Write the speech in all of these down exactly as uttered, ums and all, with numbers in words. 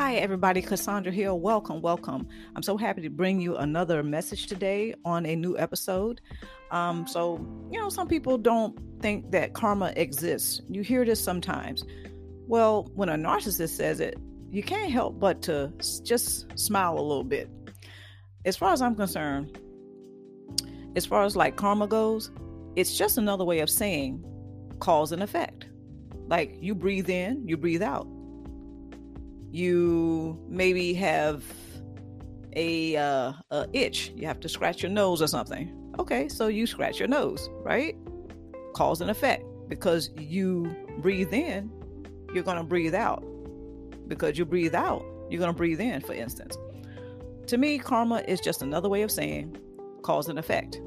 Hi, everybody. Cassandra Hill. Welcome. Welcome. I'm so happy to bring you another message today on a new episode. Um, so, you know, some people don't think that karma exists. You hear this sometimes. Well, when a narcissist says it, you can't help but to just smile a little bit. As far as I'm concerned, as far as like karma goes, it's just another way of saying cause and effect. Like you breathe in, you breathe out. You maybe have a, uh, a itch. You have to scratch your nose or something. Okay, so you scratch your nose, right? Cause and effect. Because you breathe in, you're going to breathe out. Because you breathe out, you're going to breathe in, for instance. To me, karma is just another way of saying cause and effect.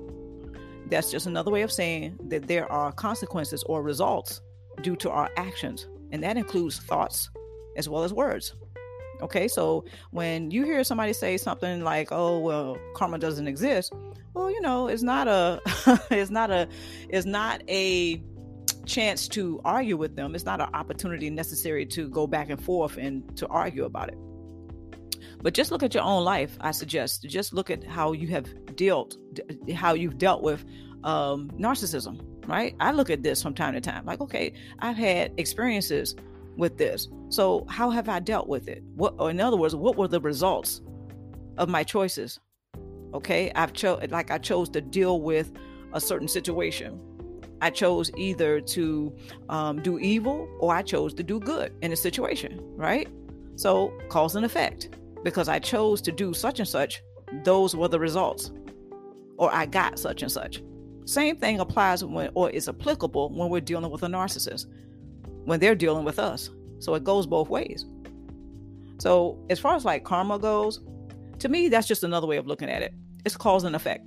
That's just another way of saying that there are consequences or results due to our actions. And that includes thoughts, as well as words. Okay, so when you hear somebody say something like, oh, well, karma doesn't exist. Well, you know, it's not a, it's not a, it's not a chance to argue with them. It's not an opportunity necessary to go back and forth and to argue about it. But just look at your own life. I suggest just look at how you have dealt, how you've dealt with um, narcissism, right? I look at this from time to time, like, okay, I've had experiences with this. So how have I dealt with it? What, or in other words, what were the results of my choices? Okay. I've chose, like I chose to deal with a certain situation. I chose either to um, do evil or I chose to do good in a situation, right? So cause and effect, because I chose to do such and such, those were the results, or I got such and such. Same thing applies when, or is applicable when we're dealing with a narcissist, when they're dealing with us. So it goes both ways. So as far as like karma goes, to me, that's just another way of looking at it. It's cause and effect.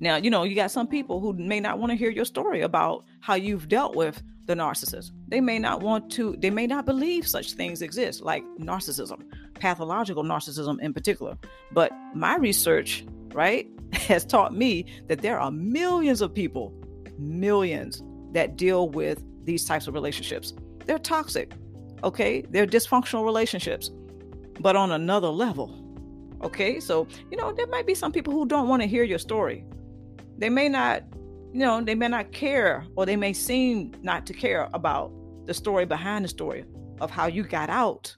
Now, you know, you got some people who may not want to hear your story about how you've dealt with the narcissist. They may not want to, they may not believe such things exist, like narcissism, pathological narcissism in particular. But my research, right, has taught me that there are millions of people, millions that deal with these types of relationships. They're toxic. Okay. They're dysfunctional relationships, but on another level. Okay. So, you know, there might be some people who don't want to hear your story. They may not, you know, they may not care, or they may seem not to care about the story behind the story of how you got out.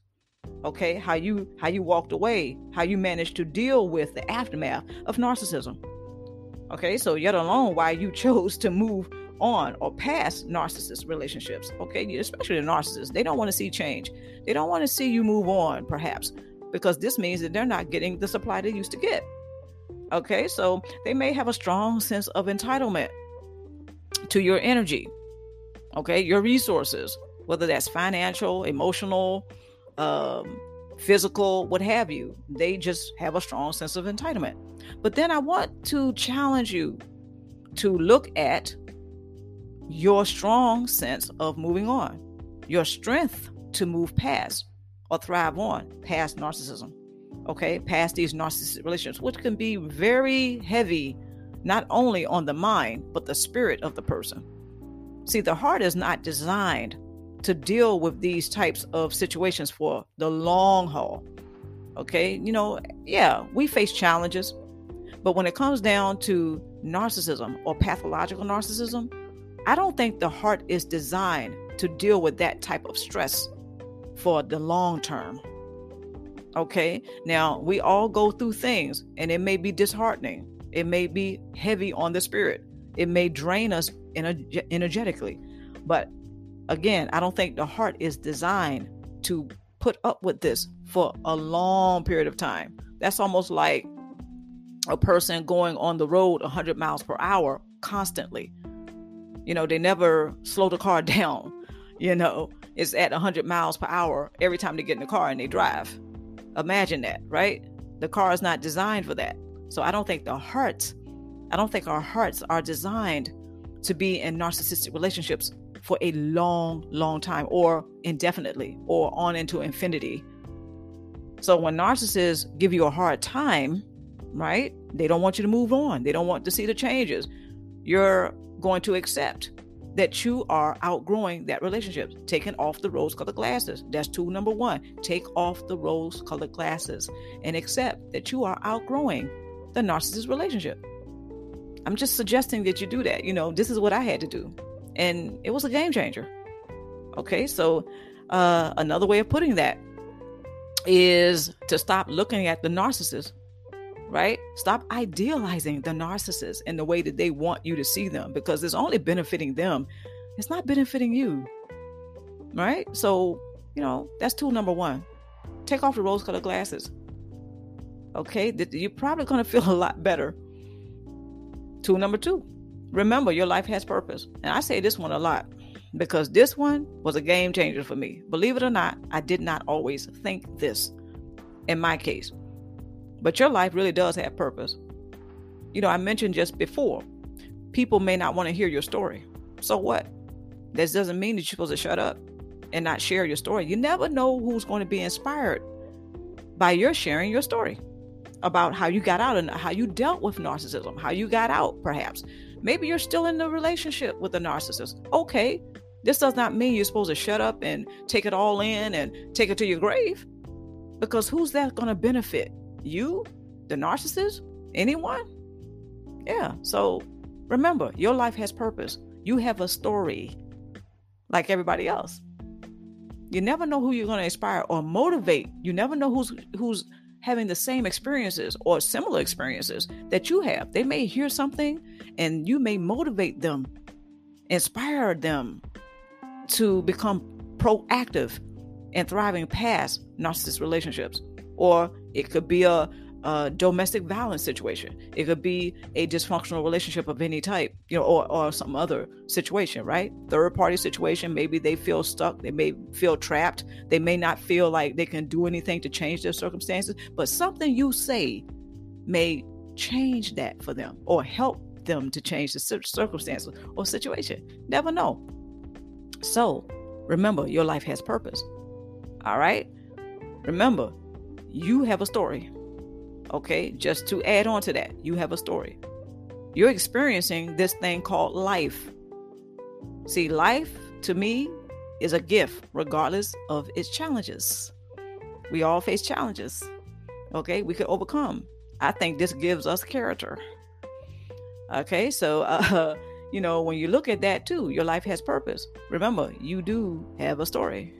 Okay. How you, how you walked away, how you managed to deal with the aftermath of narcissism. Okay. So yet alone why you chose to move on or past narcissist relationships. Okay. Especially the narcissists. They don't want to see change. They don't want to see you move on, perhaps, because this means that they're not getting the supply they used to get. Okay. So they may have a strong sense of entitlement to your energy. Okay. Your resources, whether that's financial, emotional, um, physical, what have you. They just have a strong sense of entitlement. But then I want to challenge you to look at your strong sense of moving on, your strength to move past or thrive on past narcissism, okay, past these narcissistic relationships, which can be very heavy, not only on the mind, but the spirit of the person. See, the heart is not designed to deal with these types of situations for the long haul, okay? You know, yeah, we face challenges, but when it comes down to narcissism or pathological narcissism, I don't think the heart is designed to deal with that type of stress for the long term. Okay. Now we all go through things and it may be disheartening. It may be heavy on the spirit. It may drain us ener- energetically. But again, I don't think the heart is designed to put up with this for a long period of time. That's almost like a person going on the road one hundred miles per hour constantly. You know, they never slow the car down. You know, it's at one hundred miles per hour every time they get in the car and they drive. Imagine that, right? The car is not designed for that. So I don't think the hearts, I don't think our hearts are designed to be in narcissistic relationships for a long, long time or indefinitely or on into infinity. So when narcissists give you a hard time, right? They don't want you to move on. They don't want to see the changes. You're going to accept that you are outgrowing that relationship. Taking off the rose-colored glasses. That's tool number one. Take off the rose-colored glasses and accept that you are outgrowing the narcissist relationship. I'm just suggesting that you do that. You know, this is what I had to do. And it was a game changer. Okay, so uh, another way of putting that is to stop looking at the narcissist, right? Stop idealizing the narcissist in the way that they want you to see them, because it's only benefiting them. It's not benefiting you, right? So, you know, that's tool number one. Take off the rose-colored glasses. Okay, you're probably going to feel a lot better. Tool number two, remember your life has purpose. And I say this one a lot because this one was a game changer for me. Believe it or not, I did not always think this in my case. But your life really does have purpose. You know, I mentioned just before, people may not want to hear your story. So what? This doesn't mean that you're supposed to shut up and not share your story. You never know who's going to be inspired by your sharing your story about how you got out and how you dealt with narcissism, how you got out, perhaps. Maybe you're still in the relationship with a narcissist. Okay, this does not mean you're supposed to shut up and take it all in and take it to your grave, because who's that going to benefit? You, the narcissist, anyone? Yeah. So remember, your life has purpose. You have a story like everybody else. You never know who you're going to inspire or motivate. You never know who's who's having the same experiences or similar experiences that you have. They may hear something and you may motivate them, inspire them to become proactive and thriving past narcissist relationships. Or it could be a, a domestic violence situation. It could be a dysfunctional relationship of any type, you know, or, or some other situation, right? Third party situation. Maybe they feel stuck. They may feel trapped. They may not feel like they can do anything to change their circumstances, but something you say may change that for them or help them to change the circumstances or situation. Never know. So remember, your life has purpose. All right. Remember, you have a story. Okay, just to add on to that, you have a story. You're experiencing this thing called life. See, life to me is a gift regardless of its challenges. We all face challenges. Okay, we can overcome. I think this gives us character. Okay, so, uh, you know, when you look at that too, your life has purpose. Remember, you do have a story.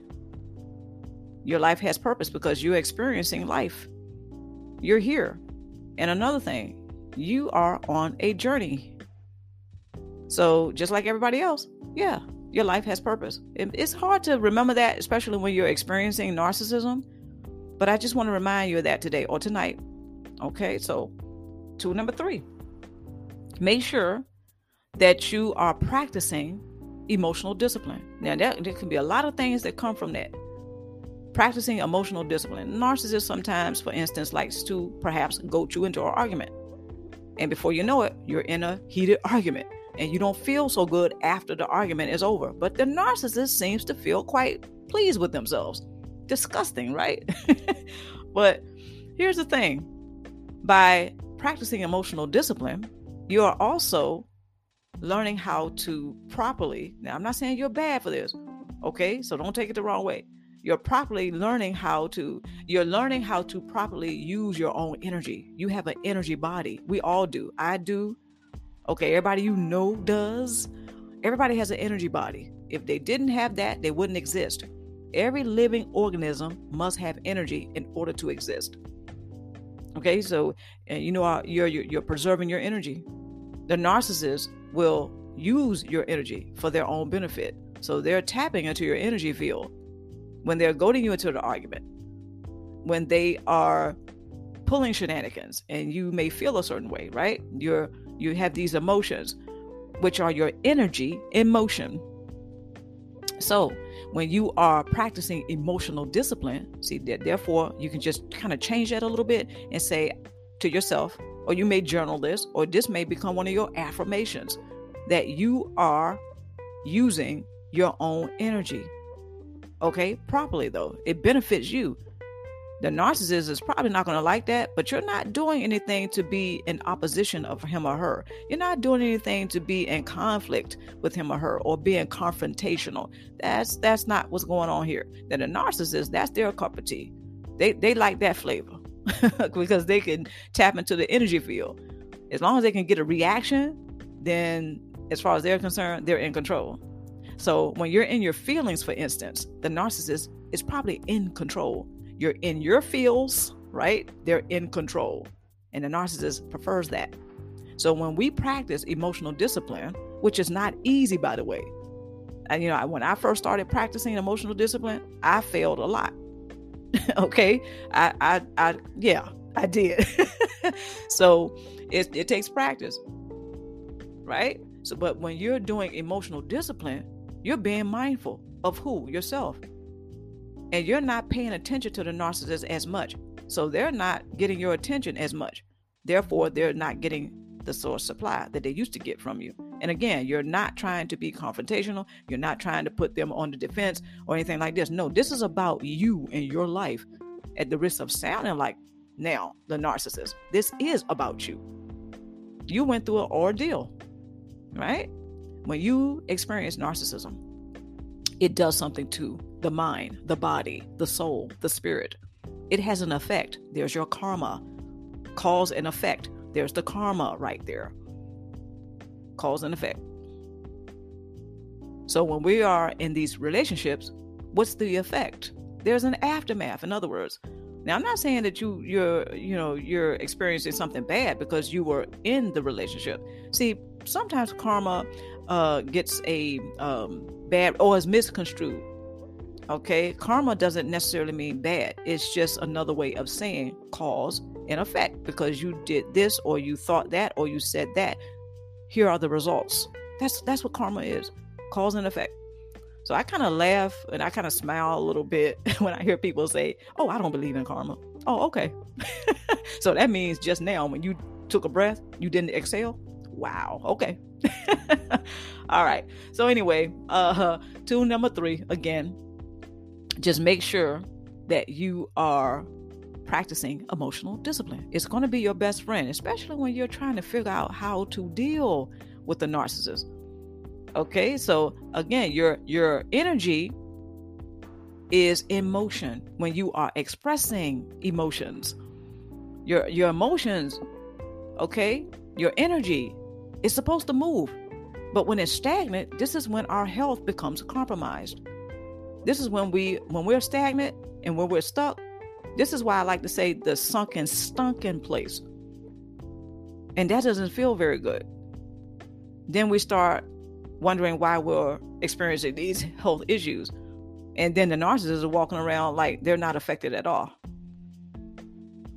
Your life has purpose because you're experiencing life. You're here. And another thing, you are on a journey. So just like everybody else, yeah, your life has purpose. It's hard to remember that, especially when you're experiencing narcissism. But I just want to remind you of that today or tonight. Okay, so tool number three. Make sure that you are practicing emotional discipline. Now, that, there can be a lot of things that come from that. Practicing emotional discipline. Narcissists sometimes, for instance, likes to perhaps goad you into an argument. And before you know it, you're in a heated argument and you don't feel so good after the argument is over. But the narcissist seems to feel quite pleased with themselves. Disgusting, right? But here's the thing. By practicing emotional discipline, you are also learning how to properly. Now, I'm not saying you're bad for this. Okay, so don't take it the wrong way. You're properly learning how to, you're learning how to properly use your own energy. You have an energy body. We all do. I do. Okay. Everybody, you know, does. Everybody has an energy body. If they didn't have that, they wouldn't exist. Every living organism must have energy in order to exist. Okay. So, and you know, you're, you're, you're preserving your energy. The narcissist will use your energy for their own benefit. So they're tapping into your energy field. When they're goading you into the argument, when they are pulling shenanigans and you may feel a certain way, right? You're, you have these emotions, which are your energy in motion. So when you are practicing emotional discipline, see that therefore you can just kind of change that a little bit and say to yourself, or you may journal this, or this may become one of your affirmations that you are using your own energy. Okay, properly though. It benefits you. The narcissist is probably not going to like that, but you're not doing anything to be in opposition of him or her. You're not doing anything to be in conflict with him or her or being confrontational. That's that's not what's going on here. Then the narcissist, that's their cup of tea. They they like that flavor because they can tap into the energy field. As long as they can get a reaction, then as far as they're concerned, they're in control. So when you're in your feelings, for instance, the narcissist is probably in control. You're in your feels, right? They're in control. And the narcissist prefers that. So when we practice emotional discipline, which is not easy, by the way. And, you know, when I first started practicing emotional discipline, I failed a lot. okay? I, I, I, yeah, I did. So it, it takes practice, right? So, but when you're doing emotional discipline, you're being mindful of who? Yourself. And you're not paying attention to the narcissist as much. So they're not getting your attention as much. Therefore, they're not getting the source supply that they used to get from you. And again, you're not trying to be confrontational. You're not trying to put them on the defense or anything like this. No, this is about you and your life, at the risk of sounding like now the narcissist. This is about you. You went through an ordeal, right? When you experience narcissism, it does something to the mind, the body, the soul, the spirit. It has an effect. There's your karma. Cause and effect. There's the karma right there. Cause and effect. So when we are in these relationships, what's the effect? There's an aftermath. In other words, now I'm not saying that you, you're, you know, you're experiencing something bad because you were in the relationship. See, sometimes karma uh, gets a um, bad or is misconstrued. Okay, karma doesn't necessarily mean bad. It's just another way of saying cause and effect, because you did this or you thought that or you said that. Here are the results. That's that's what karma is, cause and effect. So I kind of laugh and I kind of smile a little bit when I hear people say, oh, I don't believe in karma. Oh, okay. So that means just now when you took a breath, you didn't exhale. Wow. Okay. All right. So anyway, uh, tool number three, again, just make sure that you are practicing emotional discipline. It's going to be your best friend, especially when you're trying to figure out how to deal with the narcissist. Okay, so again, your your energy is in motion when you are expressing emotions. Your your emotions, okay, your energy is supposed to move. But when it's stagnant, this is when our health becomes compromised. This is when we, when we're stagnant and when we're stuck. This is why I like to say the sunken, stunken place. And that doesn't feel very good. Then we start wondering why we're experiencing these health issues. And then the narcissists are walking around like they're not affected at all.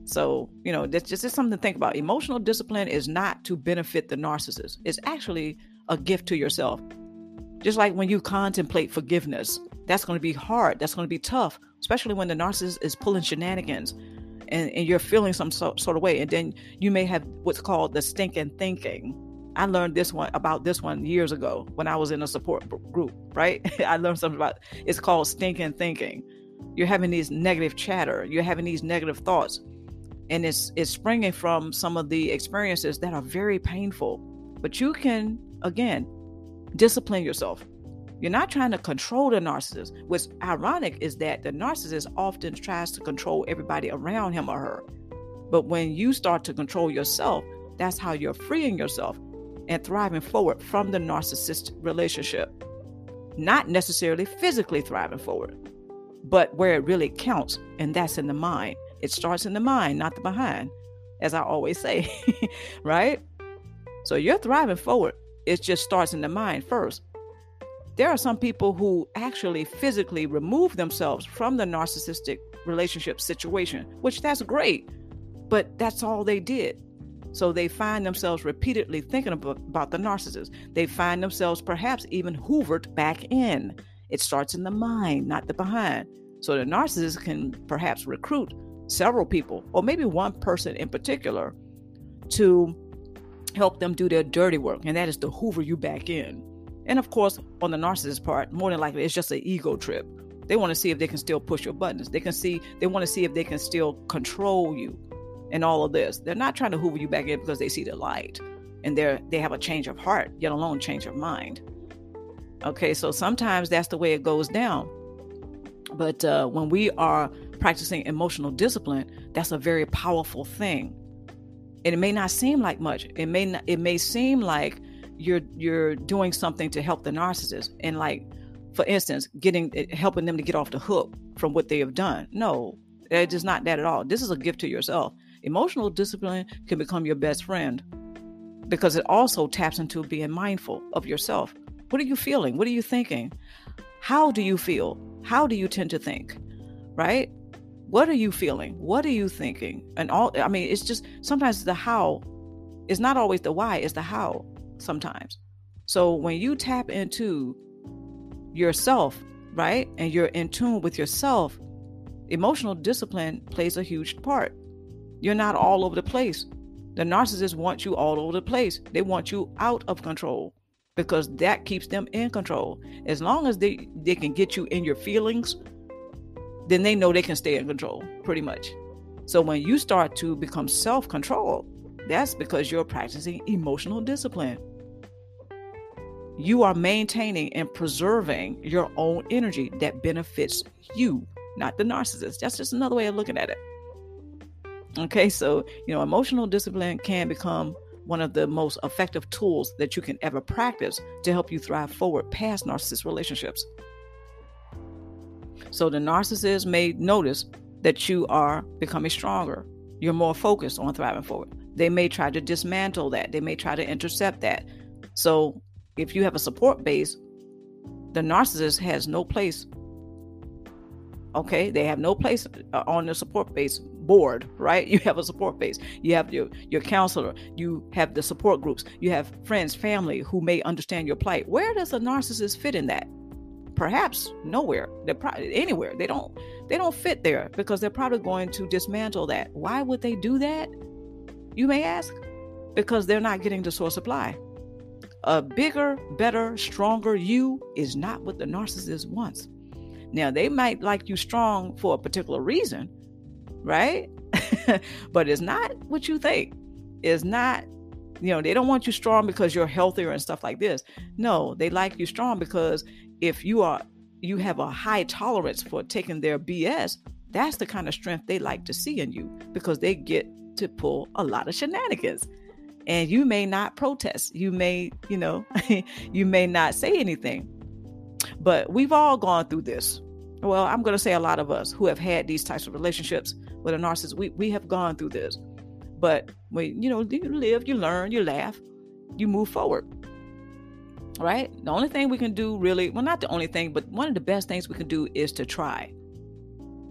So, you know, that's just, it's something to think about. Emotional discipline is not to benefit the narcissist. It's actually a gift to yourself. Just like when you contemplate forgiveness, that's going to be hard. That's going to be tough, especially when the narcissist is pulling shenanigans and, and you're feeling some so, sort of way. And then you may have what's called the stinking thinking. I learned this one about this one years ago when I was in a support group, right? I learned something about, it's called stinking thinking. You're having these negative chatter. You're having these negative thoughts. And it's, it's springing from some of the experiences that are very painful. But you can, again, discipline yourself. You're not trying to control the narcissist. What's ironic is that the narcissist often tries to control everybody around him or her. But when you start to control yourself, that's how you're freeing yourself and thriving forward from the narcissist relationship. Not necessarily physically thriving forward, but where it really counts, and that's in the mind. It starts in the mind, not the behind, as I always say, right? So you're thriving forward. It just starts in the mind first. There are some people who actually physically remove themselves from the narcissistic relationship situation, which that's great, but that's all they did. So they find themselves repeatedly thinking about, about the narcissist. They find themselves perhaps even hoovered back in. It starts in the mind, not the behind. So the narcissist can perhaps recruit several people, or maybe one person in particular, to help them do their dirty work, and that is to hoover you back in. And of course, on the narcissist part, more than likely, it's just an ego trip. They want to see if they can still push your buttons. They can see, they want to see if they can still control you and all of this. They're not trying to hoover you back in because they see the light and they're, they have a change of heart, yet alone change of mind. Okay. So sometimes that's the way it goes down. But uh, when we are practicing emotional discipline, that's a very powerful thing. And it may not seem like much. It may not, it may seem like you're, you're doing something to help the narcissist. And like, for instance, getting, helping them to get off the hook from what they have done. No, it is not that at all. This is a gift to yourself. Emotional discipline can become your best friend because it also taps into being mindful of yourself. What are you feeling? What are you thinking? How do you feel? How do you tend to think? Right? What are you feeling? What are you thinking? And all, I mean, it's just sometimes the how is not always the why, it's the how sometimes. So when you tap into yourself, right, and you're in tune with yourself, emotional discipline plays a huge part. You're not all over the place. The narcissist wants you all over the place. They want you out of control because that keeps them in control. As long as they, they can get you in your feelings, then they know they can stay in control pretty much. So when you start to become self-controlled, that's because you're practicing emotional discipline. You are maintaining and preserving your own energy that benefits you, not the narcissist. That's just another way of looking at it. Okay, so, you know, emotional discipline can become one of the most effective tools that you can ever practice to help you thrive forward past narcissist relationships. So the narcissist may notice that you are becoming stronger. You're more focused on thriving forward. They may try to dismantle that. They may try to intercept that. So if you have a support base, the narcissist has no place. Okay, they have no place on the support base board, right? You have a support base. You have your, your counselor. You have the support groups. You have friends, family who may understand your plight. Where does a narcissist fit in that? Perhaps nowhere. They're probably anywhere. They don't, they don't fit there because they're probably going to dismantle that. Why would they do that? You may ask. Because they're not getting the source supply. A bigger, better, stronger you is not what the narcissist wants. Now, they might like you strong for a particular reason, right? But it's not what you think. It's not, you know, they don't want you strong because you're healthier and stuff like this. No, they like you strong because if you are, you have a high tolerance for taking their B S, that's the kind of strength they like to see in you because they get to pull a lot of shenanigans. And you may not protest. You may, you know, you may not say anything. But we've all gone through this. Well, I'm going to say a lot of us who have had these types of relationships with a narcissist, we, we have gone through this. But when, you know, you live, you learn, you laugh, you move forward. Right? The only thing we can do really, well, not the only thing, but one of the best things we can do is to try.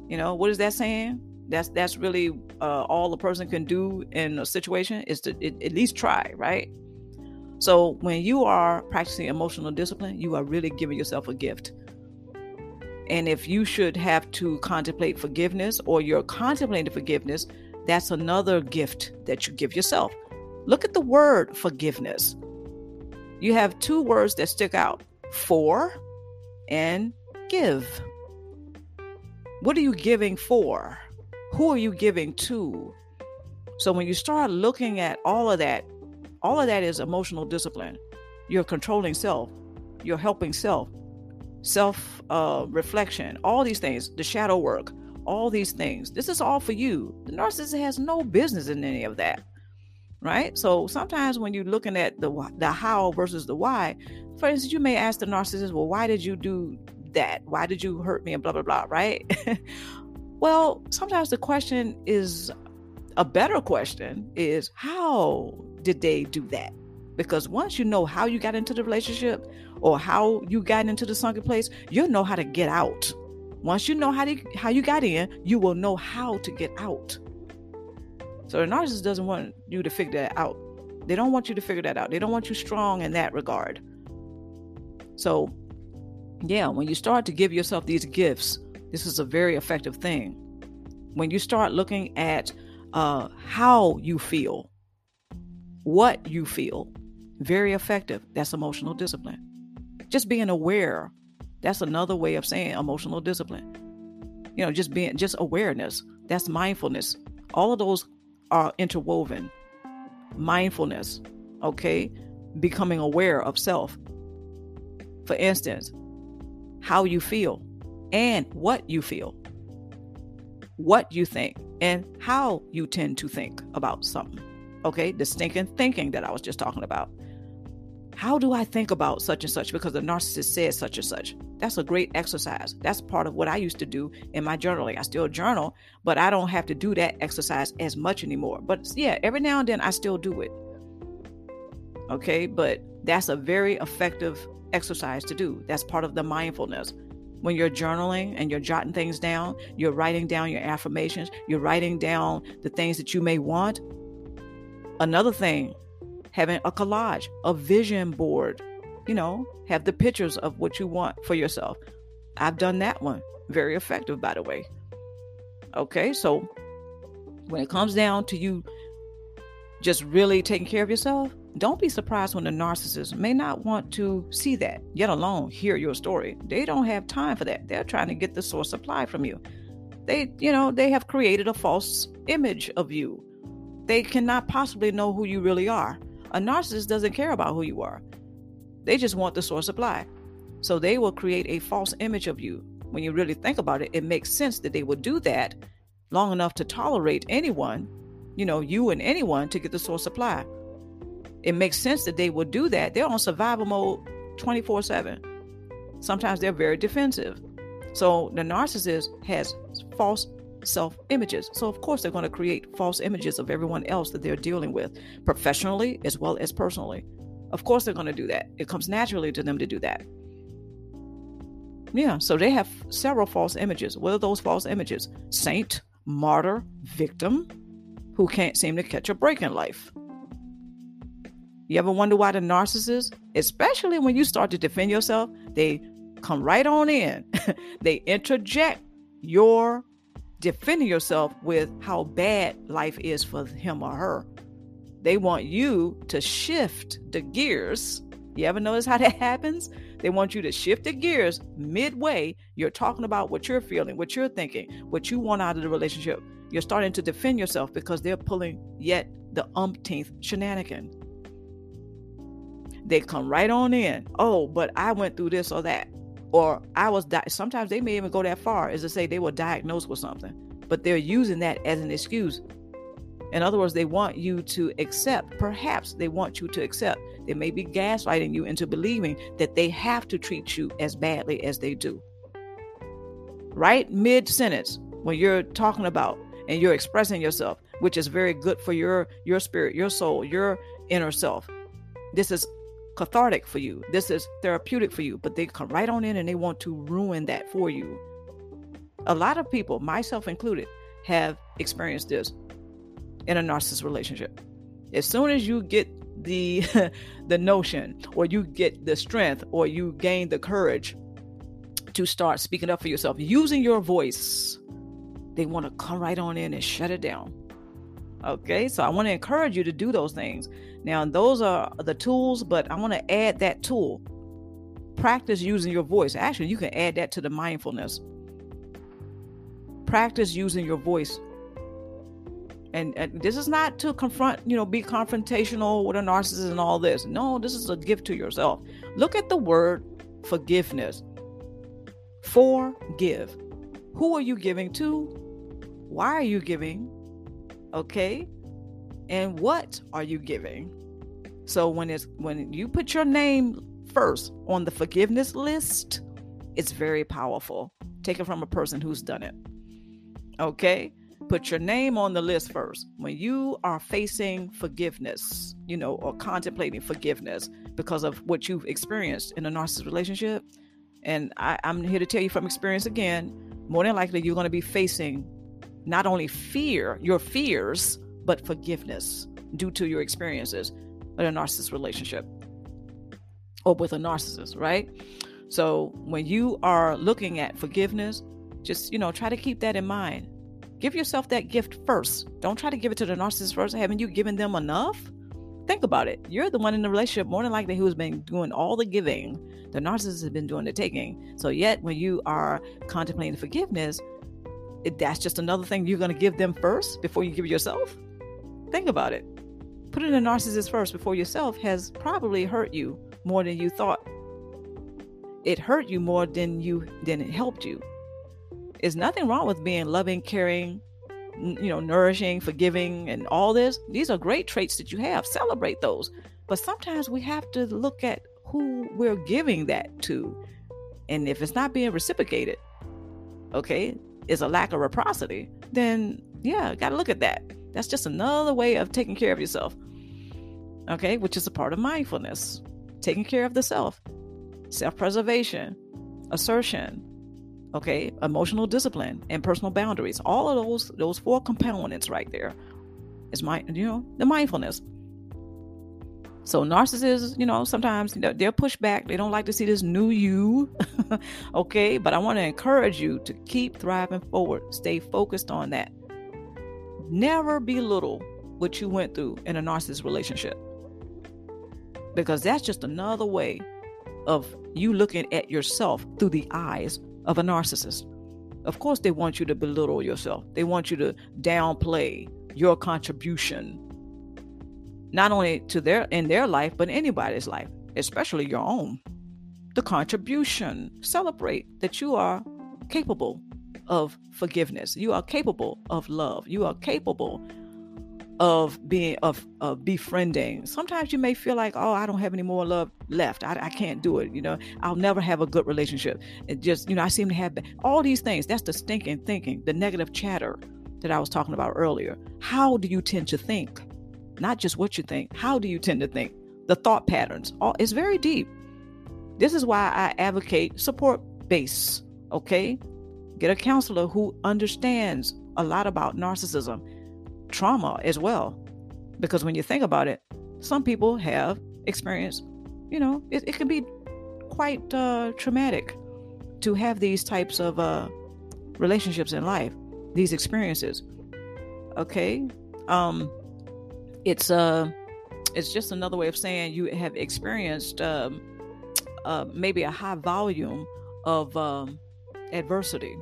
You know, what is that saying? That's that's really uh, all a person can do in a situation is to it, at least try, right? So when you are practicing emotional discipline, you are really giving yourself a gift. And if you should have to contemplate forgiveness or you're contemplating forgiveness, that's another gift that you give yourself. Look at the word forgiveness. You have two words that stick out, for and give. What are you giving for? Who are you giving to? So when you start looking at all of that, all of that is emotional discipline. You're controlling self. You're helping self. Self uh, reflection. All these things. The shadow work. All these things. This is all for you. The narcissist has no business in any of that. Right? So sometimes when you're looking at the the how versus the why, for instance, you may ask the narcissist, well, why did you do that? Why did you hurt me? And blah, blah, blah. Right? Well, sometimes the question is, a better question is, how did they do that? Because once you know how you got into the relationship or how you got into the sunken place, you'll know how to get out. Once you know how to, how you got in, you will know how to get out. So the narcissist doesn't want you to figure that out. They don't want you to figure that out. They don't want you strong in that regard. So, yeah, when you start to give yourself these gifts, this is a very effective thing. When you start looking at uh, how you feel, what you feel, very effective. That's emotional discipline. Just being aware That's another way of saying emotional discipline. You know, just being, just awareness. That's mindfulness. All of those are interwoven. Mindfulness, okay? Becoming aware of self. For instance, how you feel and what you feel, what you think and how you tend to think about something. Okay, the stinking thinking that I was just talking about. How do I think about such and such because the narcissist said such and such? That's a great exercise. That's part of what I used to do in my journaling. I still journal, but I don't have to do that exercise as much anymore. But yeah, every now and then I still do it. Okay, but that's a very effective exercise to do. That's part of the mindfulness. When you're journaling and you're jotting things down, you're writing down your affirmations, you're writing down the things that you may want. Another thing, having a collage, a vision board, you know, have the pictures of what you want for yourself. I've done that one. Very effective, by the way. Okay, so when it comes down to you just really taking care of yourself, don't be surprised when the narcissist may not want to see that, yet alone hear your story. They don't have time for that. They're trying to get the source supply from you. They, you know, they have created a false image of you. They cannot possibly know who you really are. A narcissist doesn't care about who you are. They just want the source supply. So they will create a false image of you. When you really think about it, it makes sense that they would do that long enough to tolerate anyone, you know, you and anyone, to get the source supply. It makes sense that they will do that. They're on survival mode twenty-four seven. Sometimes they're very defensive. So the narcissist has false self-images. So of course they're going to create false images of everyone else that they're dealing with, professionally as well as personally. Of course they're going to do that. It comes naturally to them to do that. Yeah, so they have several false images. What are those false images? Saint, martyr, victim, who can't seem to catch a break in life. You ever wonder why the narcissist, especially when you start to defend yourself, they come right on in. They interject your defending yourself with how bad life is for him or her. They want you to shift the gears. You ever notice how that happens? They want you to shift the gears midway. You're talking about what you're feeling, what you're thinking, what you want out of the relationship. You're starting to defend yourself because they're pulling yet the umpteenth shenanigan. They come right on in. Oh, but I went through this or that. Or I was, di- sometimes they may even go that far as to say they were diagnosed with something, but they're using that as an excuse. In other words, they want you to accept, perhaps they want you to accept. They may be gaslighting you into believing that they have to treat you as badly as they do. Right mid-sentence, when you're talking about and you're expressing yourself, which is very good for your, your spirit, your soul, your inner self. This is cathartic for you. This is therapeutic for you, but they come right on in and they want to ruin that for you. A lot of people, myself included, have experienced this in a narcissist relationship. As soon as you get the, the notion, or you get the strength, or you gain the courage to start speaking up for yourself, using your voice, they want to come right on in and shut it down. Okay, so I want to encourage you to do those things. Now, those are the tools, but I want to add that tool. Practice using your voice. Actually, you can add that to the mindfulness. Practice using your voice. And, and this is not to confront, you know, be confrontational with a narcissist and all this. No, this is a gift to yourself. Look at the word forgiveness. Forgive. Who are you giving to? Why are you giving? Okay, and what are you giving? So when it's when you put your name first on the forgiveness list, it's very powerful. Take it from a person who's done it. Okay, put your name on the list first. When you are facing forgiveness, you know, or contemplating forgiveness because of what you've experienced in a narcissist relationship, and I, I'm here to tell you from experience again, more than likely you're going to be facing not only fear, your fears, but forgiveness due to your experiences in a narcissist relationship or with a narcissist, right? So when you are looking at forgiveness, just, you know, try to keep that in mind. Give yourself that gift first. Don't try to give it to the narcissist first. Haven't you given them enough? Think about it. You're the one in the relationship, more than likely, who has been doing all the giving. The narcissist has been doing the taking. So yet when you are contemplating forgiveness, it, that's just another thing you're going to give them first before you give yourself. Think about it. Putting the narcissist first before yourself has probably hurt you more than you thought. It hurt you more than you than it helped you. There's nothing wrong with being loving, caring, you know, nourishing, forgiving, and all this. These are great traits that you have. Celebrate those. But sometimes we have to look at who we're giving that to. And if it's not being reciprocated, okay, it's a lack of reciprocity, then yeah, got to look at that. That's just another way of taking care of yourself. Okay, which is a part of mindfulness. Taking care of the self. Self-preservation, assertion, okay, emotional discipline, and personal boundaries. All of those, those four components right there is my, you know, the mindfulness. So narcissists, you know, sometimes they're pushed back. They don't like to see this new you, okay? But I want to encourage you to keep thriving forward. Stay focused on that. Never belittle what you went through in a narcissist relationship, because that's just another way of you looking at yourself through the eyes of a narcissist. Of course, they want you to belittle yourself. They want you to downplay your contribution, not only to their in their life, but anybody's life, especially your own. The contribution. Celebrate that you are capable of forgiveness. You are capable of love. You are capable of being of, of befriending. Sometimes you may feel like, oh, I don't have any more love left. I, I can't do it. You know, I'll never have a good relationship. It just, you know, I seem to have all these things. That's the stinking thinking, the negative chatter that I was talking about earlier. How do you tend to think? Not just what you think. How do you tend to think? The thought patterns. All, it's very deep. This is why I advocate support base. Okay. Get a counselor who understands a lot about narcissism, trauma as well, because when you think about it, some people have experienced, you know, it, it can be quite uh, traumatic to have these types of uh, relationships in life, these experiences. Okay, um, it's uh, it's just another way of saying you have experienced um, uh, maybe a high volume of um, adversity.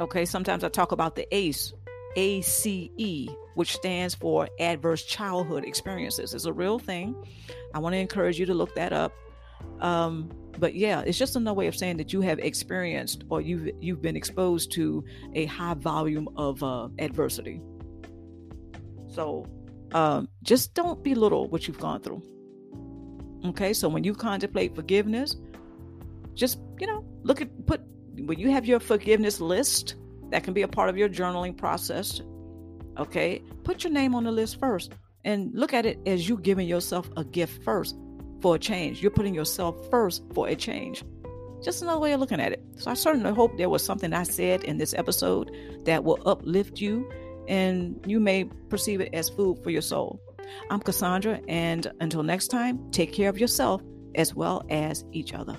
Okay, sometimes I talk about the ACE. A C E, which stands for Adverse Childhood Experiences. It's a real thing. I want to encourage you to look that up. Um, but yeah, it's just another way of saying that you have experienced or you've, you've been exposed to a high volume of uh, adversity. So um, just don't belittle what you've gone through. Okay, so when you contemplate forgiveness, just, you know, look at, put, when you have your forgiveness list, that can be a part of your journaling process. Okay, put your name on the list first and look at it as you giving yourself a gift first for a change. You're putting yourself first for a change. Just another way of looking at it. So I certainly hope there was something I said in this episode that will uplift you and you may perceive it as food for your soul. I'm Cassandra, and until next time, take care of yourself as well as each other.